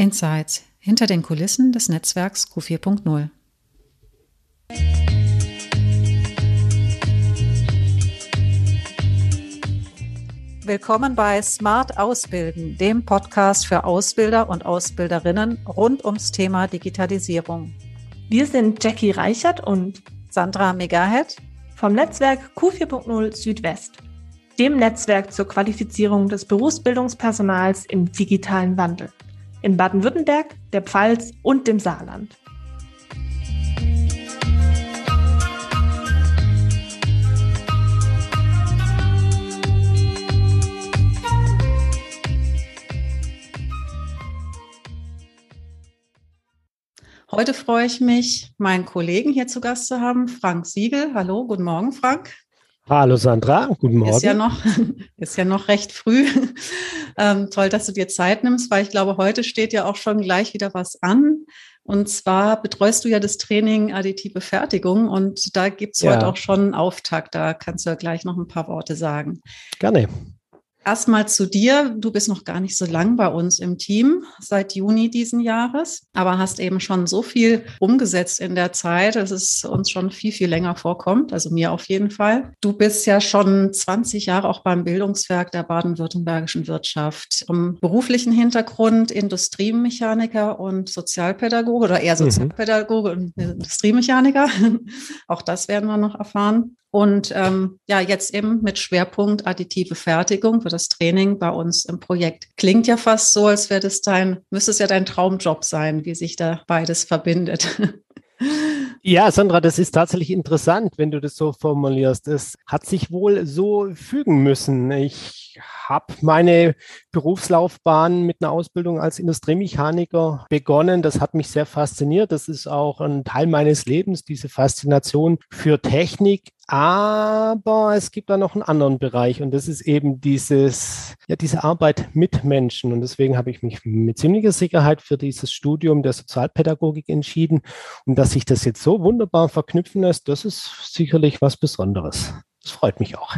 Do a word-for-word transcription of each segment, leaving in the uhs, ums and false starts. Insights hinter den Kulissen des Netzwerks Q vier Punkt null. Willkommen bei Smart Ausbilden, dem Podcast für Ausbilder und Ausbilderinnen rund ums Thema Digitalisierung. Wir sind Jackie Reichert und Sandra Megahed vom Netzwerk Q vier Punkt null Südwest, dem Netzwerk zur Qualifizierung des Berufsbildungspersonals im digitalen Wandel. In Baden-Württemberg, der Pfalz und dem Saarland. Heute freue ich mich, meinen Kollegen hier zu Gast zu haben, Frank Siegel. Hallo, guten Morgen, Frank. Hallo Sandra, guten Morgen. Ist ja noch, ist ja noch recht früh. Ähm, toll, dass du dir Zeit nimmst, weil ich glaube, heute steht ja auch schon gleich wieder was an. Und zwar betreust du ja das Training Additive Fertigung und da gibt es ja heute auch schon einen Auftakt. Da kannst du ja gleich noch ein paar Worte sagen. Gerne. Erstmal zu dir. Du bist noch gar nicht so lang bei uns im Team, seit Juni diesen Jahres, aber hast eben schon so viel umgesetzt in der Zeit, dass es uns schon viel, viel länger vorkommt, also mir auf jeden Fall. Du bist ja schon zwanzig Jahre auch beim Bildungswerk der baden-württembergischen Wirtschaft. Im beruflichen Hintergrund Industriemechaniker und Sozialpädagoge oder eher Sozialpädagoge mhm. und Industriemechaniker. Auch das werden wir noch erfahren. Und ähm, ja, jetzt eben mit Schwerpunkt additive Fertigung für das Training bei uns im Projekt. Klingt ja fast so, als wäre das dein, müsste es ja dein Traumjob sein, wie sich da beides verbindet. Ja, Sandra, das ist tatsächlich interessant, wenn du das so formulierst. Es hat sich wohl so fügen müssen. Ich habe meine Berufslaufbahn mit einer Ausbildung als Industriemechaniker begonnen. Das hat mich sehr fasziniert. Das ist auch ein Teil meines Lebens, diese Faszination für Technik. Aber es gibt da noch einen anderen Bereich und das ist eben dieses, ja, diese Arbeit mit Menschen. Und deswegen habe ich mich mit ziemlicher Sicherheit für dieses Studium der Sozialpädagogik entschieden. Und dass sich das jetzt so wunderbar verknüpfen lässt, das ist sicherlich was Besonderes. Das freut mich auch.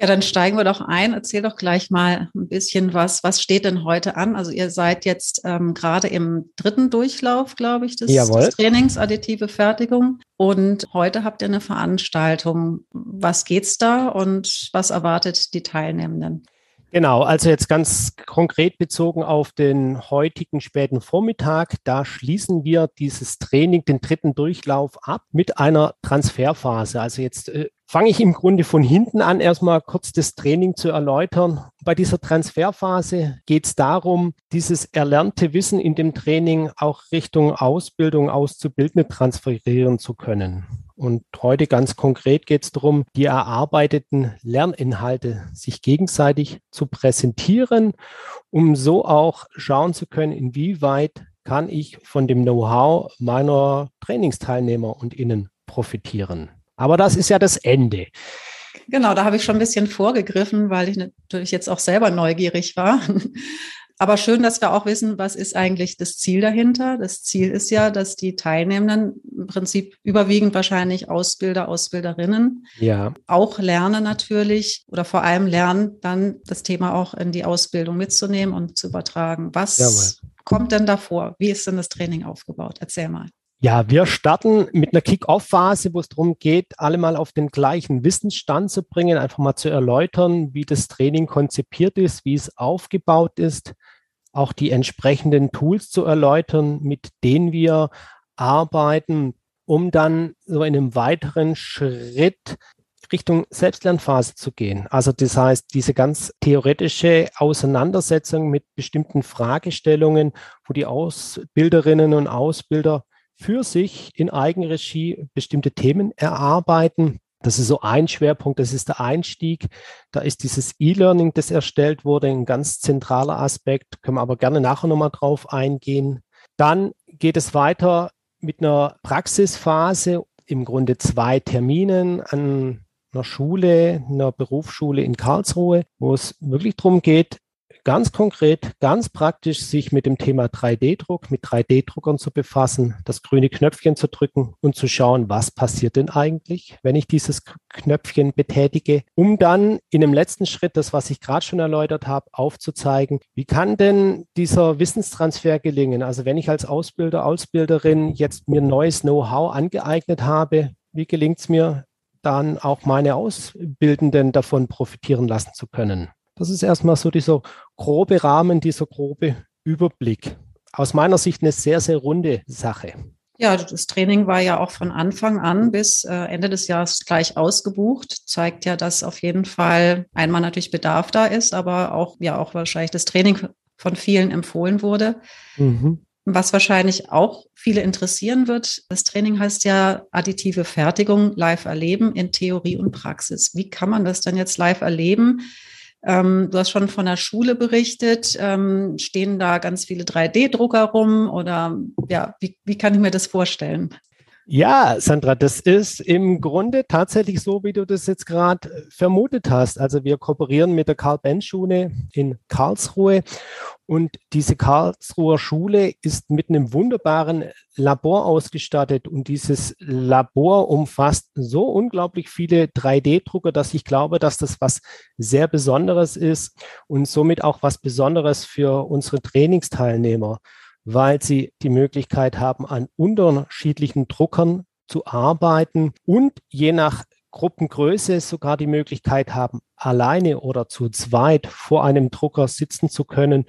Ja, dann steigen wir doch ein. Erzähl doch gleich mal ein bisschen was. Was steht denn heute an? Also ihr seid jetzt ähm, gerade im dritten Durchlauf, glaube ich, des, des Trainings additive Fertigung. Und heute habt ihr eine Veranstaltung. Was geht's da und was erwartet die Teilnehmenden? Genau, also jetzt ganz konkret bezogen auf den heutigen späten Vormittag, da schließen wir dieses Training, den dritten Durchlauf ab mit einer Transferphase. Also jetzt äh, fange ich im Grunde von hinten an, erstmal kurz das Training zu erläutern. Bei dieser Transferphase geht es darum, dieses erlernte Wissen in dem Training auch Richtung Ausbildung, Auszubildende transferieren zu können. Und heute ganz konkret geht es darum, die erarbeiteten Lerninhalte sich gegenseitig zu präsentieren, um so auch schauen zu können, inwieweit kann ich von dem Know-how meiner Trainingsteilnehmer und innen profitieren. Aber das ist ja das Ende. Genau, da habe ich schon ein bisschen vorgegriffen, weil ich natürlich jetzt auch selber neugierig war. Aber schön, dass wir auch wissen, was ist eigentlich das Ziel dahinter. Das Ziel ist ja, dass die Teilnehmenden im Prinzip überwiegend wahrscheinlich Ausbilder, Ausbilderinnen ja. auch lernen natürlich oder vor allem lernen, dann das Thema auch in die Ausbildung mitzunehmen und zu übertragen. Was Jawohl. kommt denn davor? Wie ist denn das Training aufgebaut? Erzähl mal. Ja, wir starten mit einer Kick-Off-Phase, wo es darum geht, alle mal auf den gleichen Wissensstand zu bringen, einfach mal zu erläutern, wie das Training konzipiert ist, wie es aufgebaut ist, auch die entsprechenden Tools zu erläutern, mit denen wir arbeiten, um dann so in einem weiteren Schritt Richtung Selbstlernphase zu gehen. Also das heißt, diese ganz theoretische Auseinandersetzung mit bestimmten Fragestellungen, wo die Ausbilderinnen und Ausbilder für sich in Eigenregie bestimmte Themen erarbeiten. Das ist so ein Schwerpunkt, das ist der Einstieg. Da ist dieses E-Learning, das erstellt wurde, ein ganz zentraler Aspekt. Können wir aber gerne nachher nochmal drauf eingehen. Dann geht es weiter mit einer Praxisphase, im Grunde zwei Terminen an einer Schule, einer Berufsschule in Karlsruhe, wo es wirklich darum geht, ganz konkret, ganz praktisch sich mit dem Thema drei D Druck, mit drei D Druckern zu befassen, das grüne Knöpfchen zu drücken und zu schauen, was passiert denn eigentlich, wenn ich dieses Knöpfchen betätige, um dann in dem letzten Schritt, das, was ich gerade schon erläutert habe, aufzuzeigen, wie kann denn dieser Wissenstransfer gelingen? Also wenn ich als Ausbilder, Ausbilderin jetzt mir neues Know-how angeeignet habe, wie gelingt es mir, dann auch meine Ausbildenden davon profitieren lassen zu können? Das ist erstmal so dieser grobe Rahmen, dieser grobe Überblick. Aus meiner Sicht eine sehr, sehr runde Sache. Ja, das Training war ja auch von Anfang an bis Ende des Jahres gleich ausgebucht. Zeigt ja, dass auf jeden Fall einmal natürlich Bedarf da ist, aber auch ja auch wahrscheinlich das Training von vielen empfohlen wurde. Mhm. Was wahrscheinlich auch viele interessieren wird, das Training heißt ja additive Fertigung, live erleben in Theorie und Praxis. Wie kann man das denn jetzt live erleben? Ähm, du hast schon von der Schule berichtet, ähm, stehen da ganz viele drei D Drucker rum oder ja, wie, wie kann ich mir das vorstellen? Ja, Sandra, das ist im Grunde tatsächlich so, wie du das jetzt gerade vermutet hast. Also wir kooperieren mit der Carl-Benz-Schule in Karlsruhe und diese Karlsruher Schule ist mit einem wunderbaren Labor ausgestattet und dieses Labor umfasst so unglaublich viele drei D Drucker, dass ich glaube, dass das was sehr Besonderes ist und somit auch was Besonderes für unsere Trainingsteilnehmer, weil sie die Möglichkeit haben, an unterschiedlichen Druckern zu arbeiten und je nach Gruppengröße sogar die Möglichkeit haben, alleine oder zu zweit vor einem Drucker sitzen zu können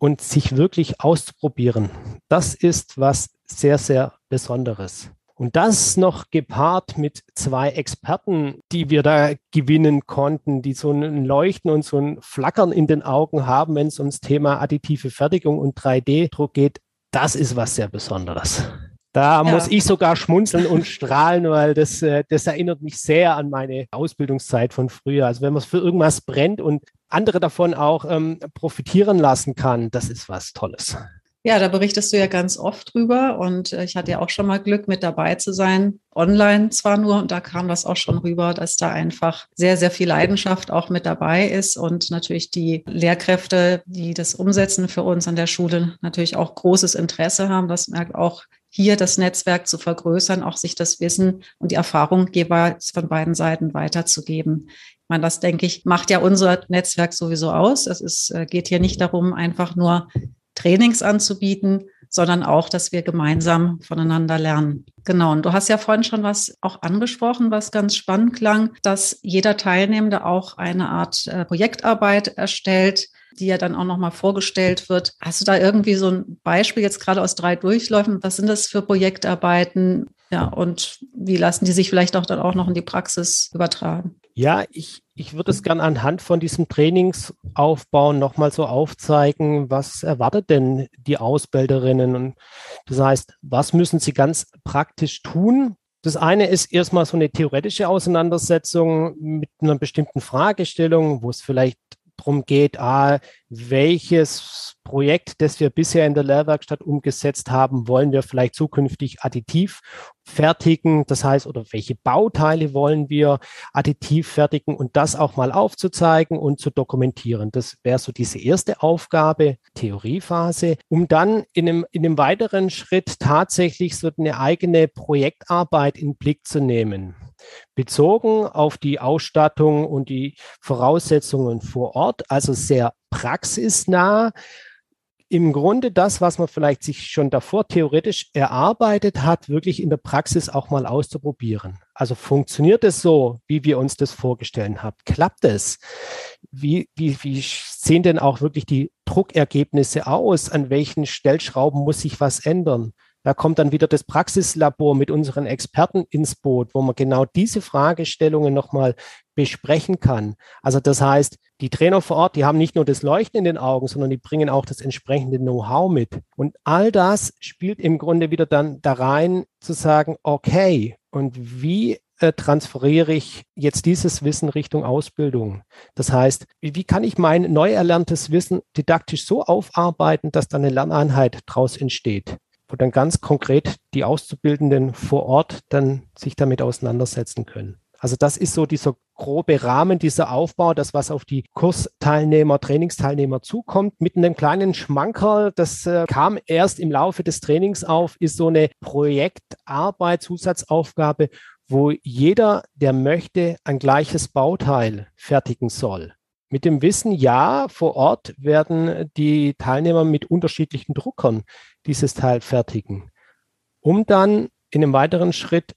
und sich wirklich auszuprobieren. Das ist was sehr, sehr Besonderes. Und das noch gepaart mit zwei Experten, die wir da gewinnen konnten, die so ein Leuchten und so ein Flackern in den Augen haben, wenn es ums Thema additive Fertigung und drei D Druck geht, das ist was sehr Besonderes. Da ja. muss ich sogar schmunzeln und strahlen, weil das, das erinnert mich sehr an meine Ausbildungszeit von früher. Also wenn man für irgendwas brennt und andere davon auch ähm, profitieren lassen kann, das ist was Tolles. Ja, da berichtest du ja ganz oft drüber und ich hatte ja auch schon mal Glück, mit dabei zu sein, online zwar nur, und da kam das auch schon rüber, dass da einfach sehr, sehr viel Leidenschaft auch mit dabei ist und natürlich die Lehrkräfte, die das umsetzen für uns an der Schule, natürlich auch großes Interesse haben. Das merkt auch hier das Netzwerk zu vergrößern, auch sich das Wissen und die Erfahrung jeweils von beiden Seiten weiterzugeben. Ich meine, das, denke ich, macht ja unser Netzwerk sowieso aus. Es ist, geht hier nicht darum, einfach nur Trainings anzubieten, sondern auch, dass wir gemeinsam voneinander lernen. Genau, und du hast ja vorhin schon was auch angesprochen, was ganz spannend klang, dass jeder Teilnehmende auch eine Art äh, Projektarbeit erstellt, die ja dann auch nochmal vorgestellt wird. Hast du da irgendwie so ein Beispiel jetzt gerade aus drei Durchläufen? Was sind das für Projektarbeiten? Ja, und wie lassen die sich vielleicht auch dann auch noch in die Praxis übertragen? Ja, ich, ich würde es gerne anhand von diesem Trainingsaufbau nochmal so aufzeigen, was erwartet denn die Ausbilderinnen? Und das heißt, was müssen sie ganz praktisch tun? Das eine ist erstmal so eine theoretische Auseinandersetzung mit einer bestimmten Fragestellung, wo es vielleicht darum geht, ah, welches Projekt, das wir bisher in der Lehrwerkstatt umgesetzt haben, wollen wir vielleicht zukünftig additiv fertigen, das heißt, oder welche Bauteile wollen wir additiv fertigen und das auch mal aufzuzeigen und zu dokumentieren. Das wäre so diese erste Aufgabe, Theoriephase, um dann in einem, in einem weiteren Schritt tatsächlich so eine eigene Projektarbeit in den Blick zu nehmen, bezogen auf die Ausstattung und die Voraussetzungen vor Ort, also sehr praxisnah. Im Grunde das, was man vielleicht sich schon davor theoretisch erarbeitet hat, wirklich in der Praxis auch mal auszuprobieren. Also funktioniert es so, wie wir uns das vorgestellt haben? Klappt es? Wie, wie, wie sehen denn auch wirklich die Druckergebnisse aus? An welchen Stellschrauben muss sich was ändern? Da kommt dann wieder das Praxislabor mit unseren Experten ins Boot, wo man genau diese Fragestellungen nochmal besprechen kann. Also das heißt, die Trainer vor Ort, die haben nicht nur das Leuchten in den Augen, sondern die bringen auch das entsprechende Know-how mit. Und all das spielt im Grunde wieder dann da rein, zu sagen, okay, und wie äh, transferiere ich jetzt dieses Wissen Richtung Ausbildung? Das heißt, wie, wie kann ich mein neu erlerntes Wissen didaktisch so aufarbeiten, dass dann eine Lerneinheit daraus entsteht, wo dann ganz konkret die Auszubildenden vor Ort dann sich damit auseinandersetzen können. Also das ist so dieser grobe Rahmen, dieser Aufbau, das, was auf die Kursteilnehmer, Trainingsteilnehmer zukommt. Mit einem kleinen Schmankerl, das äh, kam erst im Laufe des Trainings auf, ist so eine Projektarbeit, Zusatzaufgabe, wo jeder, der möchte, ein gleiches Bauteil fertigen soll. Mit dem Wissen, ja, vor Ort werden die Teilnehmer mit unterschiedlichen Druckern dieses Teil fertigen, um dann in einem weiteren Schritt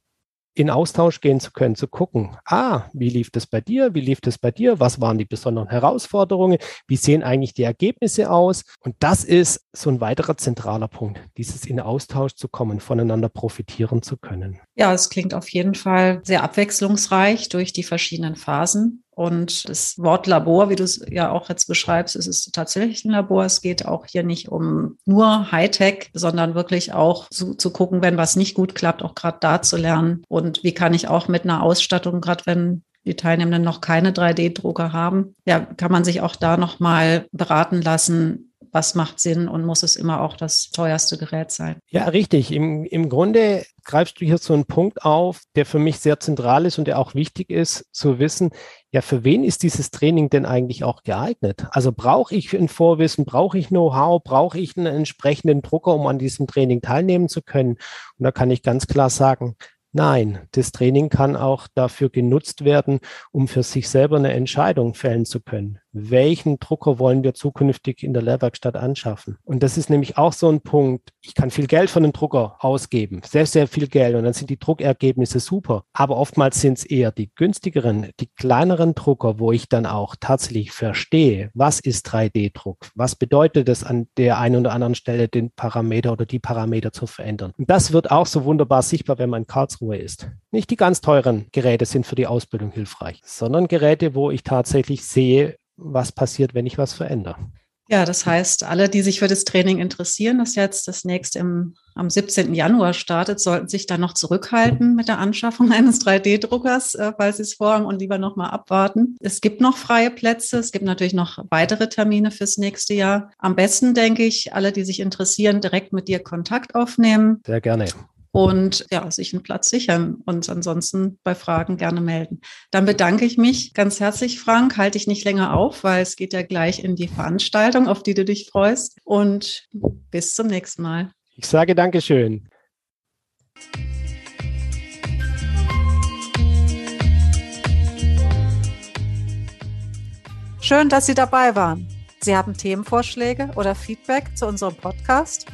in Austausch gehen zu können, zu gucken, ah, wie lief das bei dir, wie lief das bei dir, was waren die besonderen Herausforderungen, wie sehen eigentlich die Ergebnisse aus? Und das ist so ein weiterer zentraler Punkt, dieses in Austausch zu kommen, voneinander profitieren zu können. Ja, es klingt auf jeden Fall sehr abwechslungsreich durch die verschiedenen Phasen. Und das Wort Labor, wie du es ja auch jetzt beschreibst, ist es tatsächlich ein Labor. Es geht auch hier nicht um nur Hightech, sondern wirklich auch zu, zu gucken, wenn was nicht gut klappt, auch gerade da zu lernen. Und wie kann ich auch mit einer Ausstattung, gerade wenn die Teilnehmenden noch keine drei D Drucker haben, ja, kann man sich auch da nochmal beraten lassen, was macht Sinn und muss es immer auch das teuerste Gerät sein? Ja, richtig. Im, im Grunde greifst du hier so einen Punkt auf, der für mich sehr zentral ist und der auch wichtig ist, zu wissen, ja, für wen ist dieses Training denn eigentlich auch geeignet? Also brauche ich ein Vorwissen, brauche ich Know-how, brauche ich einen entsprechenden Drucker, um an diesem Training teilnehmen zu können? Und da kann ich ganz klar sagen, nein, das Training kann auch dafür genutzt werden, um für sich selber eine Entscheidung fällen zu können. Welchen Drucker wollen wir zukünftig in der Lehrwerkstatt anschaffen? Und das ist nämlich auch so ein Punkt. Ich kann viel Geld für einen Drucker ausgeben, sehr, sehr viel Geld. Und dann sind die Druckergebnisse super. Aber oftmals sind es eher die günstigeren, die kleineren Drucker, wo ich dann auch tatsächlich verstehe, was ist drei D Druck? Was bedeutet es, an der einen oder anderen Stelle den Parameter oder die Parameter zu verändern? Und das wird auch so wunderbar sichtbar, wenn man in Karlsruhe ist. Nicht die ganz teuren Geräte sind für die Ausbildung hilfreich, sondern Geräte, wo ich tatsächlich sehe, was passiert, wenn ich was verändere. Ja, das heißt, alle, die sich für das Training interessieren, das jetzt das nächste im, am siebzehnten Januar startet, sollten sich dann noch zurückhalten mit der Anschaffung eines drei D Druckers, äh, falls sie es vorhaben und lieber nochmal abwarten. Es gibt noch freie Plätze, es gibt natürlich noch weitere Termine fürs nächste Jahr. Am besten, denke ich, alle, die sich interessieren, direkt mit dir Kontakt aufnehmen. Sehr gerne. Und ja, sich einen Platz sichern und ansonsten bei Fragen gerne melden. Dann bedanke ich mich ganz herzlich, Frank. Halte ich nicht länger auf, weil es geht ja gleich in die Veranstaltung, auf die du dich freust. Und bis zum nächsten Mal. Ich sage Dankeschön. Schön, dass Sie dabei waren. Sie haben Themenvorschläge oder Feedback zu unserem Podcast?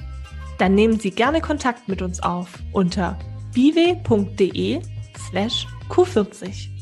Dann nehmen Sie gerne Kontakt mit uns auf unter biwe punkt de slash Q vierzig.